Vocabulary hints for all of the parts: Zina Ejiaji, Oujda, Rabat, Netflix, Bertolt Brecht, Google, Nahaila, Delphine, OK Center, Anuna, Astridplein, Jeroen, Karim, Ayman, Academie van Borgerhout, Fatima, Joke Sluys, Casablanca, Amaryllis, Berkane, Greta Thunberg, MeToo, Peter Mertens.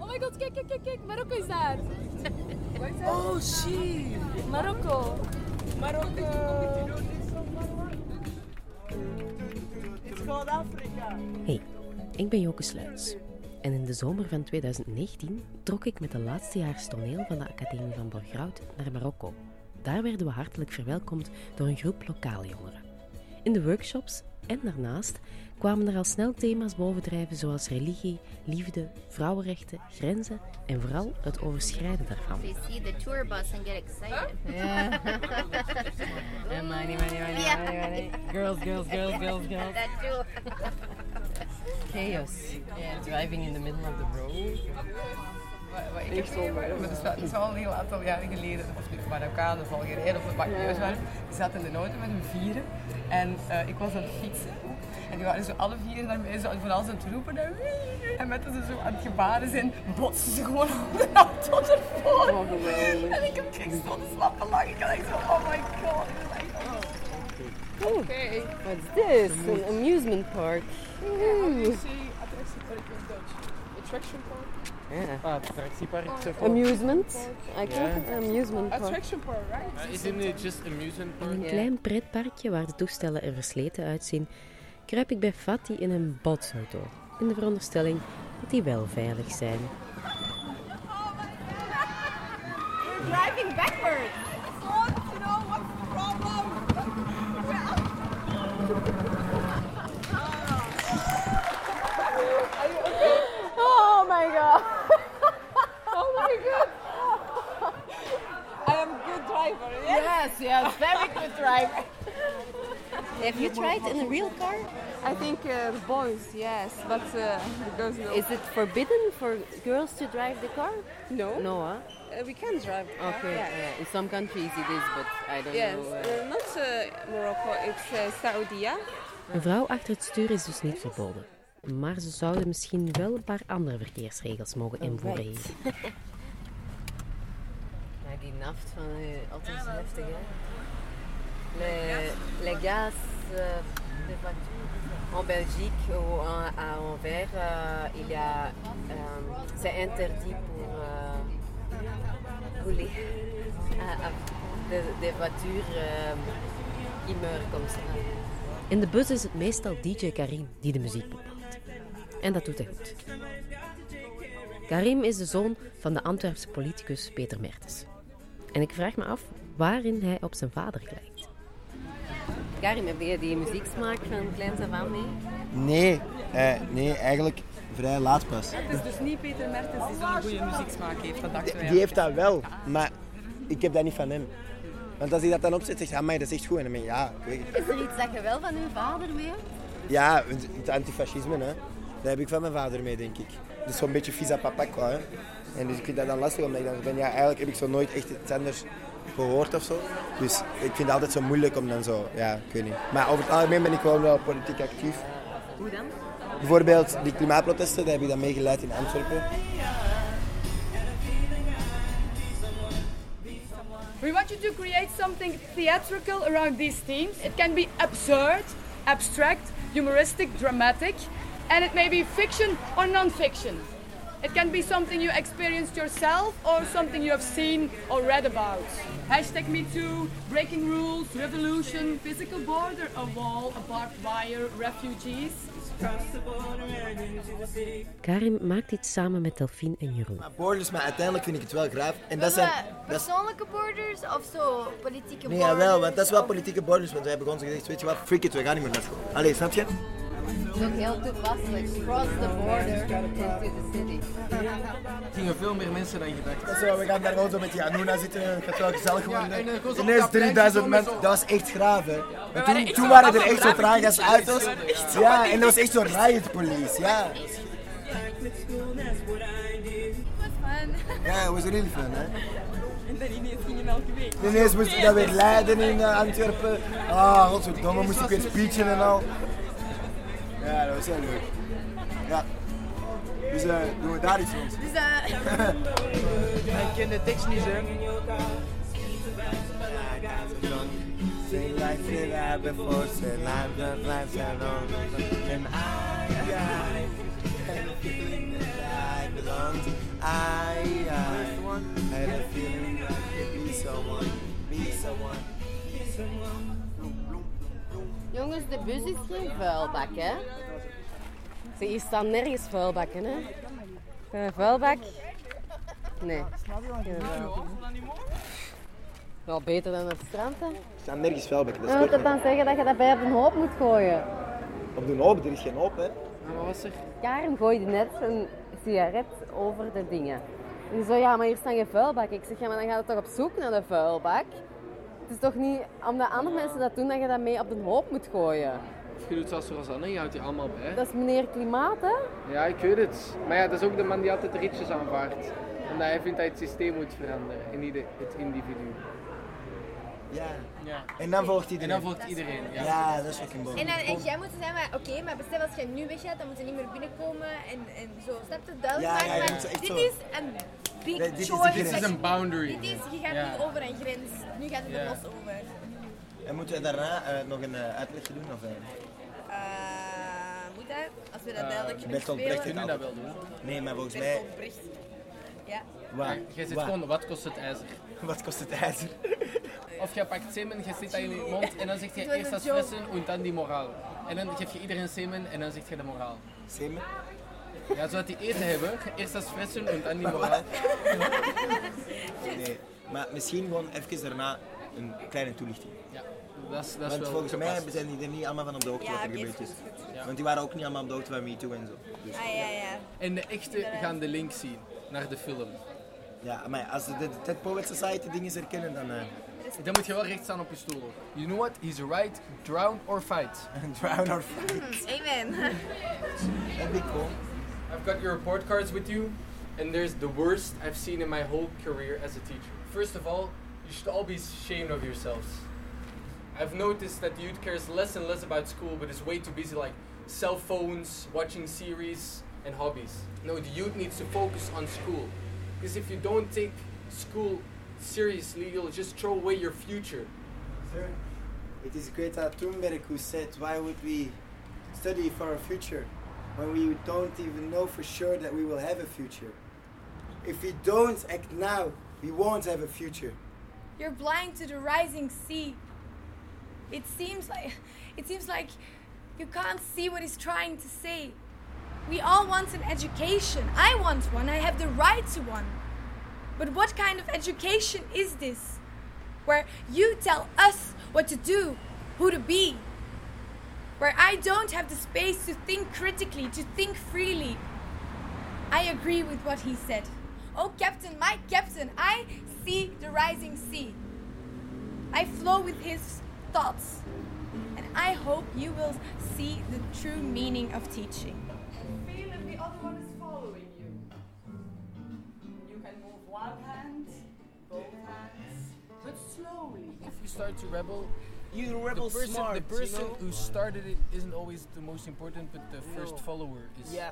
Oh my god, kijk, kijk, kijk, kijk. Marokko is daar. Oh shit. Marokko. Marokko. It's called Africa. Hey, ik ben Joke Sluys. En in de zomer van 2019 trok ik met de laatstejaars toneel van de Academie van Borgerhout naar Marokko. Daar werden we hartelijk verwelkomd door een groep lokale jongeren. In de workshops en daarnaast kwamen er al snel thema's bovendrijven zoals religie, liefde, vrouwenrechten, grenzen en vooral het overschrijden daarvan. Girls. Chaos. Yeah, driving in the middle of the road. Wat ik heb meegemaakt, het is al een heel aantal jaren geleden, of de Marokkanen of Algerijn of de Bakneus waren, die zaten in de auto met hun vieren en ik was aan het fietsen en die waren zo alle vieren naar mij, zo, vooral zo aan het roepen en met dat ze zo aan het gebaren zijn, botsen ze gewoon op de auto ervoor. Oh, en ik heb echt zo'n slappe lach, ik had echt zo, oh my god. Oké. Wat is dit? Een amusement park. Hoe zie je attractiepark in Dutch? Attraction park? Yeah. Attractiepark. Amusement. I call it an amusement park. Attraction park, right? Isn't it just amusement park? In een klein pretparkje waar de toestellen er versleten uitzien, kruip ik bij Fati in een botsauto. In de veronderstelling dat die wel veilig zijn. Oh my god! You're driving backwards! I want to know what's the problem! Oh my god! Yes, very good driver. Have you tried in a real car? I think boys, yes, but the girls no. Is it forbidden for girls to drive the car? No, huh? We can drive. Okay, yeah. In some countries it is, but I don't know. Not Morocco, it's Saudi. Een vrouw achter het stuur is dus niet verboden, maar ze zouden misschien wel een paar andere verkeersregels mogen invoeren. Right. Die naft van altijd zo heftig, hè? Les gaz, de voiture. In Belgique, à Anvers, il y a, c'est interdit pour rouler. De voitures qui meurent comme ça. In de bus is het meestal DJ Karim die de muziek bepaalt. En dat doet hij goed. Karim is de zoon van de Antwerpse politicus Peter Mertens. En ik vraag me af waarin hij op zijn vader lijkt. Karim, heb je die muzieksmaak van kleins af aan mee? Nee, eigenlijk vrij laat pas. Het is dus niet Peter Mertens die zo'n goede muzieksmaak heeft. Die heeft dat wel, maar ik heb dat niet van hem. Want als hij dat dan opzet, zegt hij, amai, dat is echt goed. En dan ben je, ja, ik weet het. Is er iets dat je wel van uw vader weet? Ja, het antifascisme, hè. Dat heb ik van mijn vader mee, denk ik. Dus zo'n beetje visa papa qua, hè. En dus ik vind dat dan lastig, omdat ik dan ben, ja, eigenlijk heb ik zo nooit echt iets anders gehoord of zo. Dus ik vind het altijd zo moeilijk om dan zo, ja, ik weet niet. Maar over het algemeen ben ik gewoon wel politiek actief. Hoe dan? Bijvoorbeeld die klimaatprotesten, daar heb ik dan meegeleid in Antwerpen. We want you to create something theatrical around these themes. It can be absurd, abstract, humoristic, dramatic. And it may be fiction or non-fiction. It can be something you experienced yourself or something you have seen or read about. #MeToo, breaking rules, revolution, physical border, a wall, a barbed wire, refugees. Karim maakt dit samen met Delphine en Jeroen. Maar borders, maar uiteindelijk vind ik het wel graaf. En dat zijn persoonlijke borders of zo politieke borders? Nee, wel, want dat is wel politieke borders. Want wij hebben gewoon gezegd, weet je wat, freak it, we gaan niet meer naar school. Allee, snap je? Het is ook heel toepasselijk, cross the border into the city. Er gingen veel meer mensen dan gedacht. Zo, we gaan daar gewoon zo met die Anuna zitten, het gaat wel gezellig worden. Ineens 3000 mensen, dat was echt graaf, hè. Toen waren er echt zo traangasauto's. Ja, en dat was echt zo'n riot police, ja. Ja, het was really fun, hè. En dan ineens ging je elke week. Ineens moest ik dat weer leiden in Antwerpen. Ah, godverdomme, moest ik weer speechen en al. Ja, dat was heel leuk. Ja. Dus doen we daar iets rond. Ik ken de tekst niet, hè. Jongens, de bus is geen vuilbak, hè? Hier staan nergens vuilbakken, hè? Een vuilbak? Nee. Wel beter dan het strand, hè? Er staan nergens vuilbakken. Dat moet dat dan zeggen dat je dat bij op een hoop moet gooien? Op een hoop? Er is geen hoop, hè? Wat was er? Karim gooide net een sigaret over de dingen. En zo, ja, maar hier staan geen vuilbakken. Ik zeg, ja, maar dan gaat het toch op zoek naar de vuilbak? Het is toch niet omdat andere mensen dat doen dat je dat mee op een hoop moet gooien? Je doet zelfs zoals Anne, je houdt die allemaal bij. Dat is meneer Klimaat, hè? Ja, ik weet het. Maar ja, dat is ook de man die altijd ritjes aanvaardt. Omdat hij vindt dat het systeem moet veranderen en niet het individu. Ja. Ja. En dan volgt iedereen. Ja, ja, dat is ook een boom. En jij moet zeggen, maar bestel als jij nu weggaat, dan moet je niet meer binnenkomen en zo. Snap je? Duidelijk maken. Ja, maar dit is een big choice. Dit is een boundary. Dit is, je gaat nu over een grens. Nu gaat het er los over. En moeten we daarna nog een uitlegje doen? Of, moet dat? Als we dat duidelijk kunnen spelen. Bertolt Brecht kunnen dat wel doen. Nee, maar volgens mij... Bertolt Brecht. Ja. Jij zit gewoon, wat kost het ijzer? Wat kost het ijzer? Of je pakt semen, je zit dat in je mond en dan zeg je eerst dat fressen en dan die moraal. En dan geef je iedereen semen en dan zeg je de moraal. Semen? Ja, zodat die eten hebben. Eerst dat fressen en dan die moraal. Nee, maar misschien gewoon even daarna een kleine toelichting. Ja, dat is want wel volgens mij zijn die er niet allemaal van op de hoogte wat er gebeurd is. Ja. Want die waren ook niet allemaal op de hoogte van MeToo en zo. Dus. Ah, ja. En de echte gaan de link zien naar de film. Ja, maar als de Dead Poet Society dingen herkennen, dan... Dan moet je wel recht staan op je stoel. You know what? He's right. Drown or fight. Drown or fight. Amen. That'd be cool. I've got your report cards with you. And there's the worst I've seen in my whole career as a teacher. First of all, you should all be ashamed of yourselves. I've noticed that the youth cares less and less about school, but is way too busy, like cell phones, watching series, and hobbies. No, the youth needs to focus on school. Because if you don't take school seriously, you'll just throw away your future. Sir, it is Greta Thunberg who said, why would we study for our future when we don't even know for sure that we will have a future? If we don't act now, we won't have a future. You're blind to the rising sea. It seems like you can't see what he's trying to say. We all want an education. I want one. I have the right to one. But what kind of education is this? Where you tell us what to do, who to be. Where I don't have the space to think critically, to think freely. I agree with what he said. Oh, Captain, my Captain, I see the rising sea. I flow with his thoughts. And I hope you will see the true meaning of teaching. I feel that the other one is following you. You can move one hand, both hands, but slowly. If you start to rebel, you rebel smart. The person who started it isn't always the most important, but the first follower is. Yeah.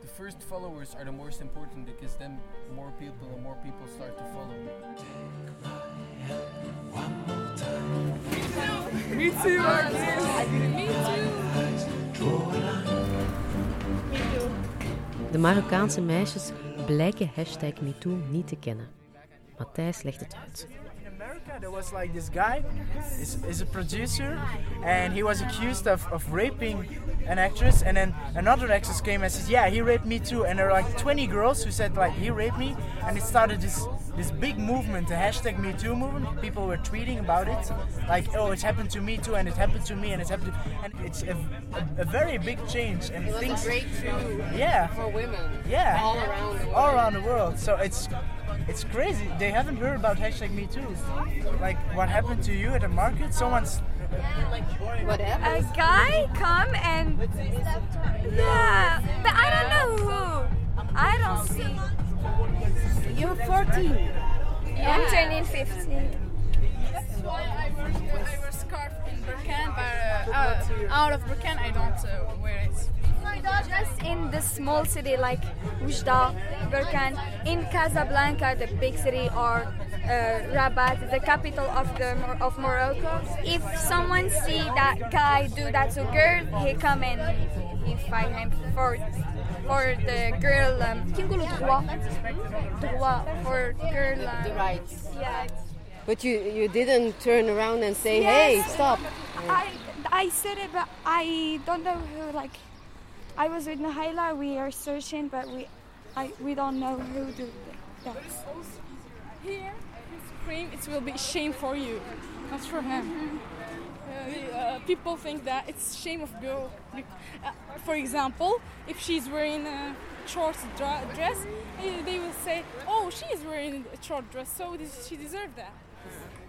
The first followers are the most important because then more people and more people start to follow. Take my hand one more time. Me too. Me too. De Marokkaanse meisjes blijken #MeToo niet te kennen. Matthijs legt het uit. There was like this guy, is a producer, and he was accused of raping an actress, and then another actress came and said, yeah, he raped me too, and there were like 20 girls who said like, he raped me, and it started this big movement, the #MeToo movement. People were tweeting about it, like, oh, it happened to me too, and it happened to me, and it happened to me, and it's a very big change. And it was a breakthrough for women, all around the world, so it's crazy. They haven't heard about #MeToo. Like, what happened to you at the market? Someone's... A guy come and... Yeah, but I don't know who. I don't see. You're 14. I'm turning 15. That's why I wear scarf in Berkane, but out of Berkane I don't wear it. Just in the small city like Oujda, Berkane, in Casablanca, the big city, or Rabat, the capital of Morocco. If someone see that guy do that to girl, he come and he fight him for the girl. Droit for girl. The rights. Yeah. But you didn't turn around and say, yes, hey, stop. I said it, but I don't know who, like, I was with Nahaila, we are searching, but we don't know who did that. But it's also easier. Here, scream, it will be a shame for you, not for him. Mm-hmm. People think that it's shame of girl. For example, if she's wearing a short dress, they will say, oh, she's wearing a short dress, so she deserves that.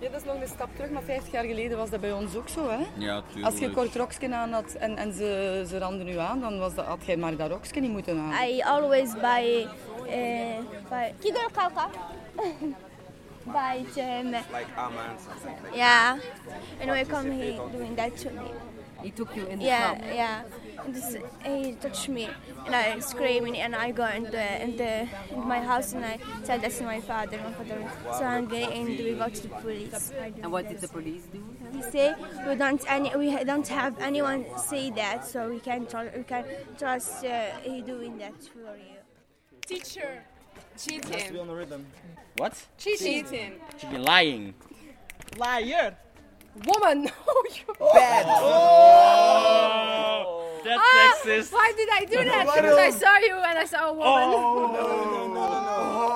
Ja, dat is nog een stap terug, maar 50 jaar geleden was dat bij ons ook zo, hè? Ja, tuurlijk. Als je een kort rokje aan had en ze randen u aan, dan had jij maar dat rokje niet moeten aan. I always buy... Kiderkauka. Buy them. Like Aman, something like that. Yeah. And we come here doing that to me. He took you in the club? Yeah. And he touched me. And I screaming and I go in my house and I said that's my father. My father was so angry and we go to the police. And what did the police do? He say we don't have anyone say that, so we can trust he doing that for you. Teacher, cheating. Be on the rhythm. What? Cheating. Cheating. Lying. Liar. Woman. Oh, you're bad. Oh, that's sexist. Why did I do that? Because I saw you and I saw a woman. Oh, no.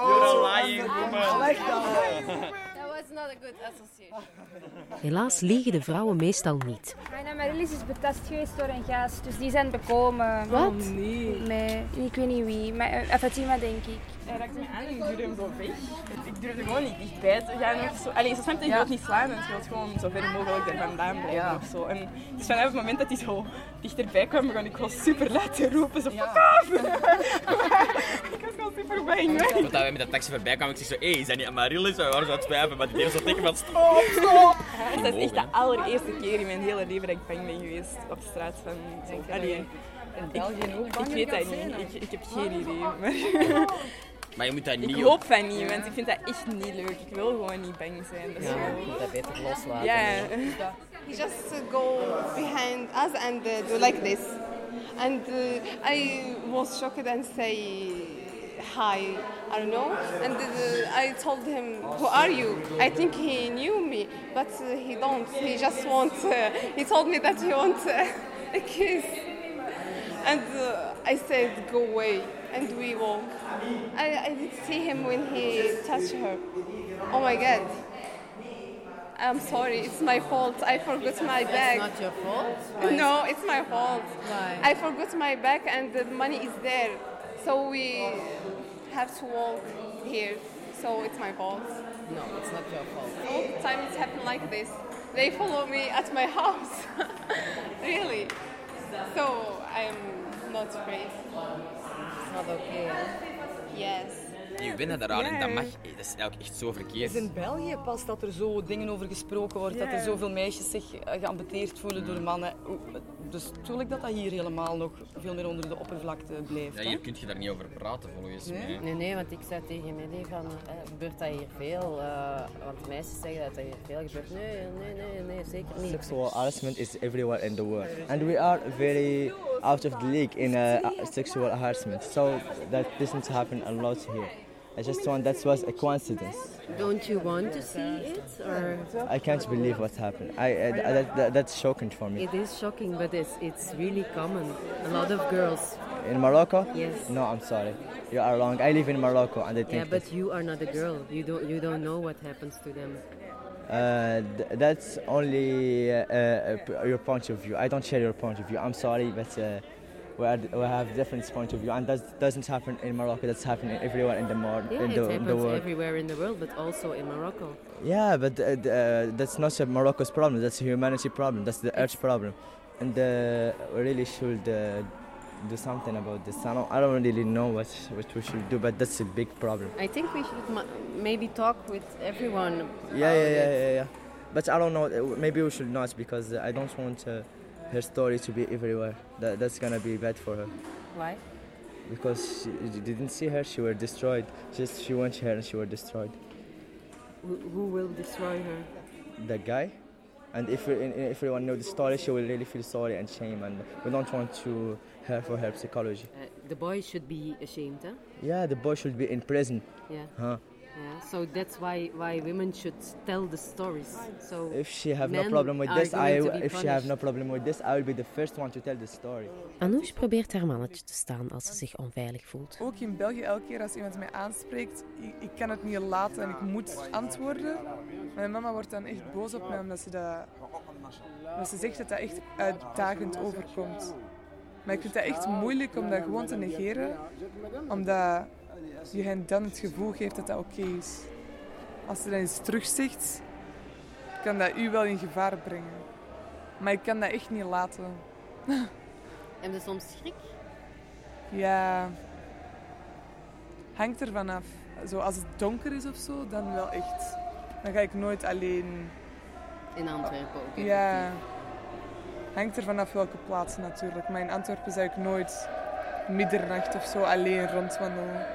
You're a lying woman. I like that. That was not a good association. Helaas liegen de vrouwen meestal niet. Mijn Amaryllis is betast geweest door een gast, dus die zijn bekomen. Wat? Oh, nee. Ik weet niet wie. Fatima, denk ik. Hij raakte me aan en ik duwde hem zo weg. Ik durfde gewoon niet dichtbij te gaan of zo. Allee, soms je wilt niet slaan en je wilt gewoon zo ver mogelijk er vandaan blijven of zo. En dus vanaf het moment dat hij zo dichterbij kwam, begon ik gewoon super luid te roepen. Zo, fuck off! Ik was gewoon super bang. Toen wij met de taxi voorbij kwamen, ik zei zo, hey, is dat niet Amaryllis? We waren zo aan het twijfelen, maar die deed zo tegen van, stop, stop! Dus dat is echt de allereerste keer in mijn hele leven dat ik bang ben geweest op straat van zo. Allee, ik weet dat niet. Ik heb geen idee. Maar je moet dat niet. Ik hoop van niet, want ik vind dat echt niet leuk. Ik wil gewoon niet bang zijn. Dus je moet dat beter loslaten. Yeah. He just go behind us and do like this. And I was shocked and say hi. I don't know. And I told him, who are you? I think he knew me, but he don't. He just wants. He told me that he wants a kiss. And I said, go away. And we walk. I did see him when he touched her. Oh my God. I'm sorry, it's my fault. I forgot my bag. It's not your fault? Right? No, it's my fault. Right. I forgot my bag and the money is there. So we have to walk here. So it's my fault. No, it's not your fault. All the time it happened like this. They follow me at my house. Really. So I'm not afraid. Not okay. Yes. Je winnen daaraan en dat mag. Dat is eigenlijk echt zo verkeerd. Het is in België pas dat er zo dingen over gesproken wordt, dat er zoveel meisjes zich geambeteerd voelen door mannen. Dus natuurlijk dat hier helemaal nog veel meer onder de oppervlakte blijft. Ja, hier kun je daar niet over praten volgens mij. Nee, want ik zei tegen mij van, gebeurt dat hier veel? Want meisjes zeggen dat hier veel gebeurt. Nee, zeker niet. Sexual harassment is everywhere in the world. And we are very out of the league in sexual harassment. So that doesn't happen a lot here. I just want that was a coincidence. Don't you want to see it? Or? I can't believe what happened. That's shocking for me. It is shocking, but it's really common. A lot of girls. In Morocco? Yes. No, I'm sorry. You are wrong. I live in Morocco and I think. Yeah, but you are not a girl. You don't know what happens to them. That's only your point of view. I don't share your point of view. I'm sorry, but. We have different point of view, and that doesn't happen in Morocco. That's happening everywhere in the world. Yeah, it happens everywhere in the world, but also in Morocco. Yeah, but that's not Morocco's problem. That's a humanity problem. That's the Earth problem, and we really should do something about this. I don't really know what we should do, but that's a big problem. I think we should maybe talk with everyone. Yeah. But I don't know. Maybe we should not because I don't want to. Her story to be everywhere. That's gonna be bad for her. Why? Because you didn't see her. She were destroyed. Just she went here and she were destroyed. Who will destroy her? The guy. And if everyone knows the story, she will really feel sorry and shame. And we don't want to hurt for her psychology. The boy should be ashamed, huh? Yeah, the boy should be in prison. Yeah. Huh? Yeah, so that's why women should tell the stories. So if she have no problem with this, I will be the first one to tell the story. Anoush probeert haar mannetje te staan als ze zich onveilig voelt. Ook in België elke keer als iemand mij aanspreekt, ik kan het niet laten en ik moet antwoorden. Mijn mama wordt dan echt boos op mij omdat ze zegt dat dat echt uitdagend overkomt. Maar ik vind dat echt moeilijk om dat gewoon te negeren, omdat je hen dan het gevoel geeft dat dat oké is. Als ze dat eens terugzegt, kan dat u wel in gevaar brengen. Maar ik kan dat echt niet laten. Heb je soms schrik? Ja, hangt er vanaf. Zo, als het donker is of zo, dan wel echt. Dan ga ik nooit alleen. In Antwerpen ook. Ja. Hangt er vanaf welke plaats natuurlijk. Maar in Antwerpen zou ik nooit middernacht of zo alleen rondwandelen.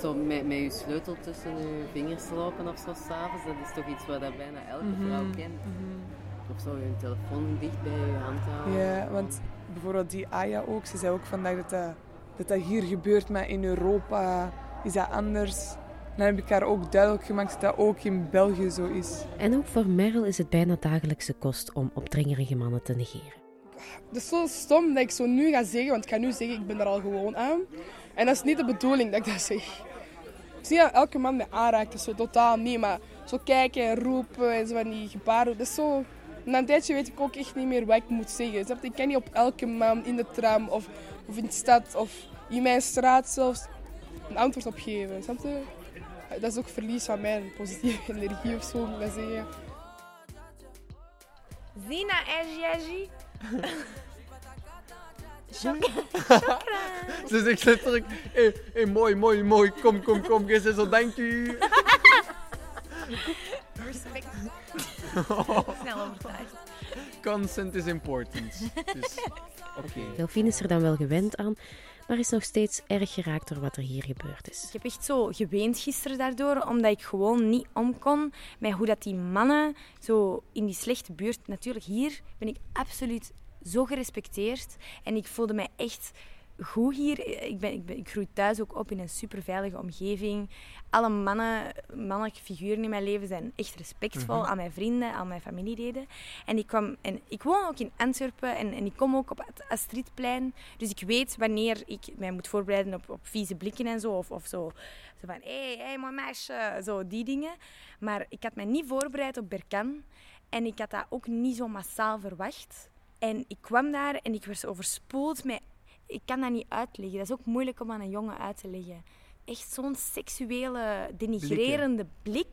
Zo met je sleutel tussen je vingers lopen of zo s'avonds, dat is toch iets wat dat bijna elke vrouw kent. Mm-hmm. Of zo je telefoon dicht bij je hand houden. Ja, want bijvoorbeeld die Aya ook, ze zei ook vandaag dat hier gebeurt, maar in Europa is dat anders. Dan heb ik haar ook duidelijk gemaakt dat dat ook in België zo is. En ook voor Meryl is het bijna dagelijkse kost om opdringerige mannen te negeren. Het is zo stom dat ik zo nu ga zeggen, want ik ga nu zeggen ik ben er al gewoon aan. En dat is niet de bedoeling dat ik dat zeg. Ik zie dat elke man me aanraakt, zo totaal niet. Maar zo kijken en roepen en zo van die gebaren, dat is zo... Na een tijdje weet ik ook echt niet meer wat ik moet zeggen. Ik kan niet op elke man in de tram of in de stad of in mijn straat zelfs een antwoord op geven. Snap je? Dat is ook verlies van mijn positieve energie of zo, moet ik dat zeggen. Zina Ejiaji. Chakra. Ze zegt letterlijk, hé, mooi, kom, je zegt zo, dank u. Respect. Snel overtuigd. Consent is important. Dus, okay. Delphine is er dan wel gewend aan, maar is nog steeds erg geraakt door wat er hier gebeurd is. Ik heb echt zo geweend gisteren daardoor, omdat ik gewoon niet om kon met hoe dat die mannen zo in die slechte buurt... Natuurlijk, hier ben ik absoluut zo gerespecteerd en ik voelde mij echt goed hier. Ik groei thuis ook op in een superveilige omgeving. Alle mannelijke figuren in mijn leven zijn echt respectvol aan mijn vrienden, aan mijn familieleden. En ik woon ook in Antwerpen en ik kom ook op het Astridplein. Dus ik weet wanneer ik mij moet voorbereiden op vieze blikken en zo. Of zo. Zo van, hé, mooi meisje. Zo, die dingen. Maar ik had mij niet voorbereid op Berkane. En ik had dat ook niet zo massaal verwacht. En ik kwam daar en ik werd overspoeld met... Ik kan dat niet uitleggen. Dat is ook moeilijk om aan een jongen uit te leggen. Echt zo'n seksuele, denigrerende blik.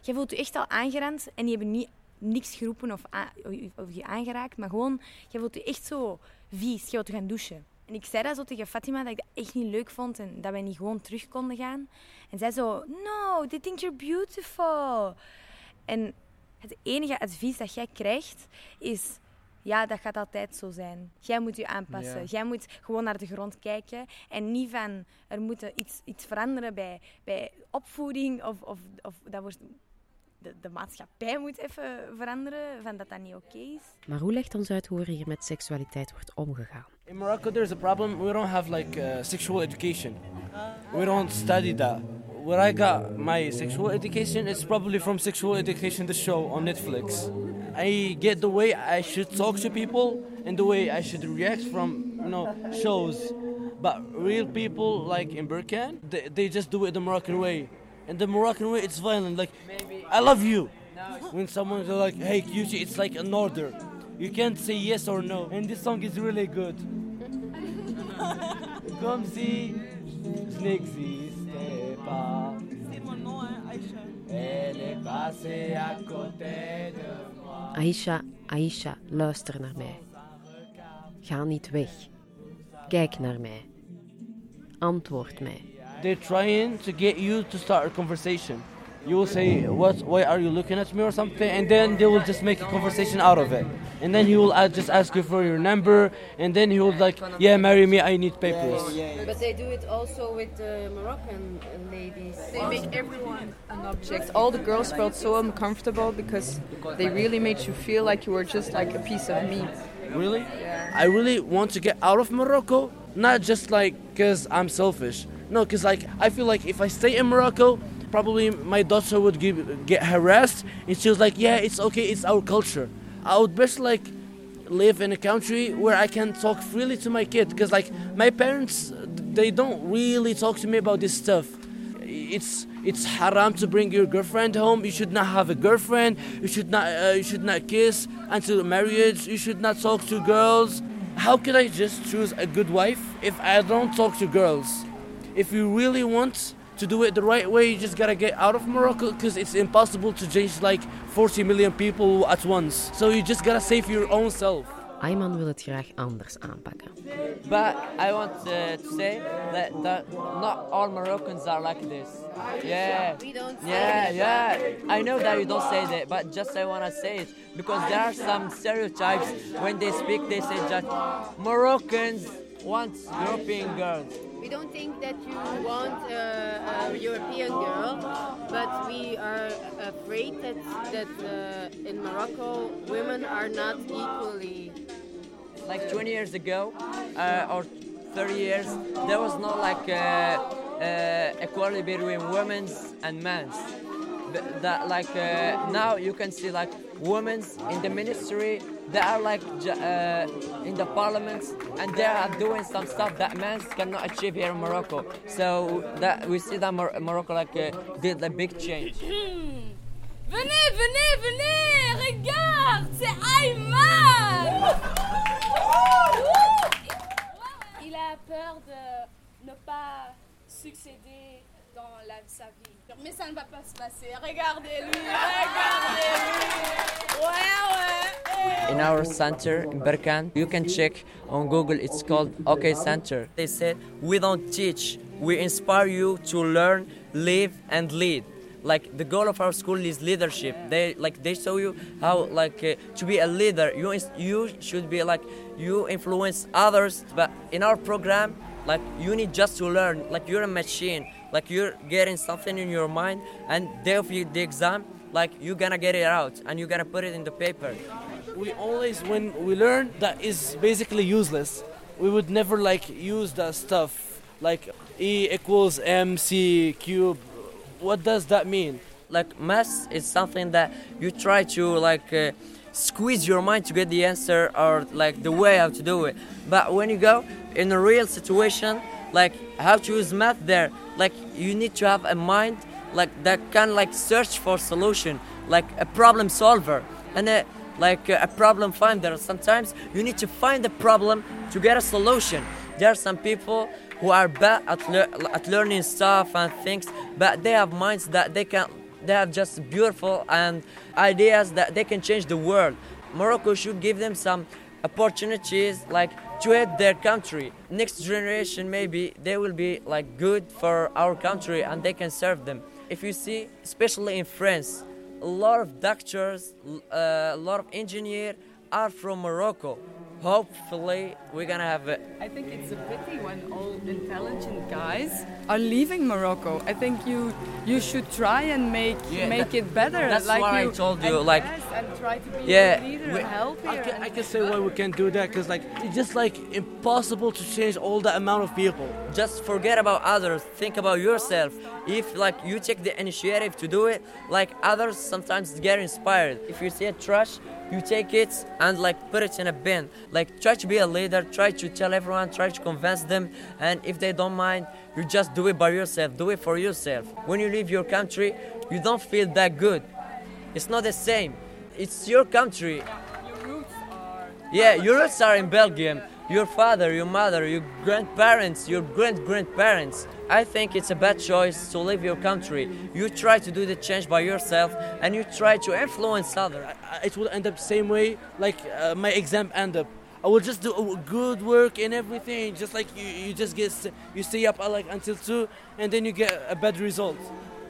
Je voelt je echt al aangerand en die hebben niks geroepen of je aangeraakt. Maar gewoon, je voelt je echt zo vies. Je wilt gaan douchen. En ik zei dat zo tegen Fatima, dat ik dat echt niet leuk vond en dat wij niet gewoon terug konden gaan. En zij zo, no, they think you're beautiful. En het enige advies dat jij krijgt is... Ja, dat gaat altijd zo zijn. Jij moet je aanpassen. Ja. Jij moet gewoon naar de grond kijken. En niet van, er moet iets veranderen bij opvoeding. Of dat wordt, de maatschappij moet even veranderen, van dat dat niet oké is. Maar hoe legt ons uit hoe er hier met seksualiteit wordt omgegaan? In Morocco there's a problem. We don't have sexual education. We don't study that. Where I got my sexual education is probably from Sexual Education, the show on Netflix. I get the way I should talk to people and the way I should react from, shows. But real people, like in Berkane, they just do it the Moroccan way. And the Moroccan way, it's violent. Like, I love you. When someone's like, hey, cutie, it's like an order. You can't say yes or no. And this song is really good. Come see, Snakesy, step up. C'est mon nom, Aisha. Elle est passée à côté de... Aisha, luister naar mij. Ga niet weg. Kijk naar mij. Antwoord mij. They're trying to get you to start a conversation. You will say, why are you looking at me or something? And then they will just make a conversation out of it. And then he will just ask you for your number. And then he will marry me, I need papers. Yeah. But they do it also with the Moroccan ladies. They make everyone an object. All the girls felt so uncomfortable because they really made you feel like you were just like a piece of meat. Really? Yeah. I really want to get out of Morocco. Not just because I'm selfish. No, because I feel like if I stay in Morocco... probably my daughter would get harassed, and she was like, yeah, it's okay, it's our culture. I would best like live in a country where I can talk freely to my kid, because like my parents, they don't really talk to me about this stuff. It's haram to bring your girlfriend home. You should not have a girlfriend. You should not kiss until marriage. You should not talk to girls. How could I just choose a good wife if I don't talk to girls? If you really want to do it the right way, you just gotta get out of Morocco, because it's impossible to change like 40 million people at once. So you just gotta save your own self. Ayman wil het graag anders aanpakken. But I want to say that not all Moroccans are like this. Yeah, we don't say I know that you don't say that, but just I want to say it because there are some stereotypes when they speak. They say that Moroccans want European girls. We don't think that you want a European girl, but we are afraid that in Morocco women are not equally. Like 20 years ago or 30 years, there was no like equality between women's and men's. That like now you can see like women's in the ministry. They are like in the parliaments, and they are doing some stuff that men cannot achieve here in Morocco. So that we see that Morocco like did a big change. Venez, regarde, c'est Ayman. Il a peur de ne pas succéder dans sa vie. Mais ça ne va pas se passer. Regardez-lui. Ouais. In our center in Berkane, you can check on Google. It's called OK Center. They said we don't teach, we inspire you to learn, live, and lead. Like the goal of our school is leadership. They show you how to be a leader. You should be you influence others. But in our program, you need just to learn. You're a machine. You're getting something in your mind, and day of the exam, you're gonna get it out and you're gonna put it in the paper. We always, when we learn, that is basically useless. We would never use that stuff. E equals MC cubed. What does that mean? Math is something that you try to squeeze your mind to get the answer or the way how to do it. But when you go in a real situation, how to use math there, you need to have a mind that can search for solution, a problem solver and a problem finder. Sometimes you need to find a problem to get a solution. There are some people who are bad at learning stuff and things, but they have minds that they have just beautiful and ideas that they can change the world. Morocco should give them some opportunities to help their country. Next generation, maybe they will be good for our country and they can serve them. If you see, especially in France, a lot of doctors, a lot of engineers are from Morocco. Hopefully we're gonna have it. I think it's a pity when all intelligent guys are leaving Morocco. I think you should try and make it better. That's why I told you and try to be a leader and help here. I can say why we can't do that, because it's just impossible to change all that amount of people. Just forget about others, think about yourself. If you take the initiative to do it, others sometimes get inspired. If you see a trash, you take it and put it in a bin. Try to be a leader, try to tell everyone, try to convince them, and if they don't mind, you just do it by yourself, do it for yourself. When you leave your country, you don't feel that good. It's not the same. It's your country. Your roots are in Belgium. Your father, your mother, your grandparents, your great-grandparents. I think it's a bad choice to leave your country. You try to do the change by yourself and you try to influence others. It will end up the same way my exam ended up. I will just do good work and everything, just you just you stay up until 2 and then you get a bad result.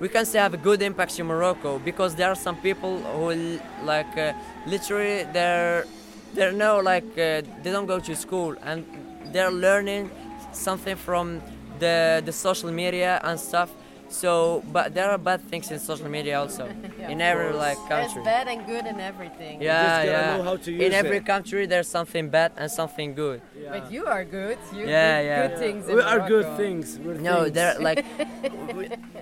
We can say have a good impact in Morocco because there are some people who literally they're now they don't go to school and they're learning something from the social media and stuff. So, but there are bad things in social media also, yeah, in every country. There's bad and good in everything. Yeah, you just gotta know how to use in every country there's something bad and something good. Yeah. But you are good. You do good things. We are Morocco. Good things. We're no, they're like.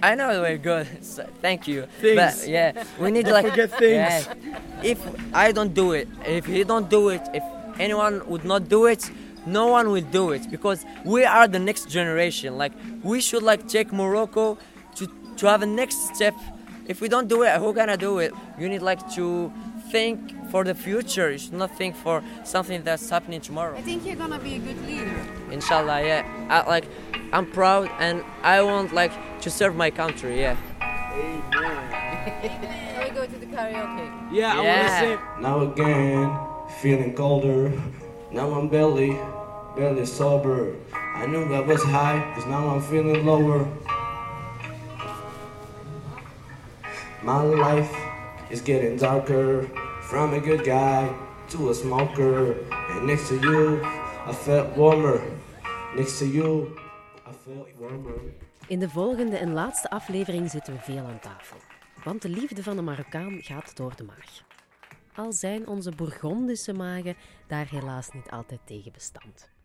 I know we're good. So thank you. Things. But, yeah, we need like. Forget things. Yeah, if I don't do it, if he don't do it, if anyone would not do it. No one will do it because we are the next generation. Like we should take Morocco to have a next step. If we don't do it, who gonna do it? You need to think for the future. You should not think for something that's happening tomorrow. I think you're gonna be a good leader. Inshallah, yeah. I'm proud and I want to serve my country. Yeah. Amen. Can we go to the karaoke? Yeah. I want to sing. Now again, feeling colder. Now I'm barely sober. I knew I was high, cause now I'm feeling lower. My life is getting darker. From a good guy to a smoker. And next to you, I felt warmer. Next to you, I felt warmer. In de volgende en laatste aflevering zitten we veel aan tafel. Want de liefde van de Marokkaan gaat door de maag. Al zijn onze Bourgondische magen daar helaas niet altijd tegen bestand.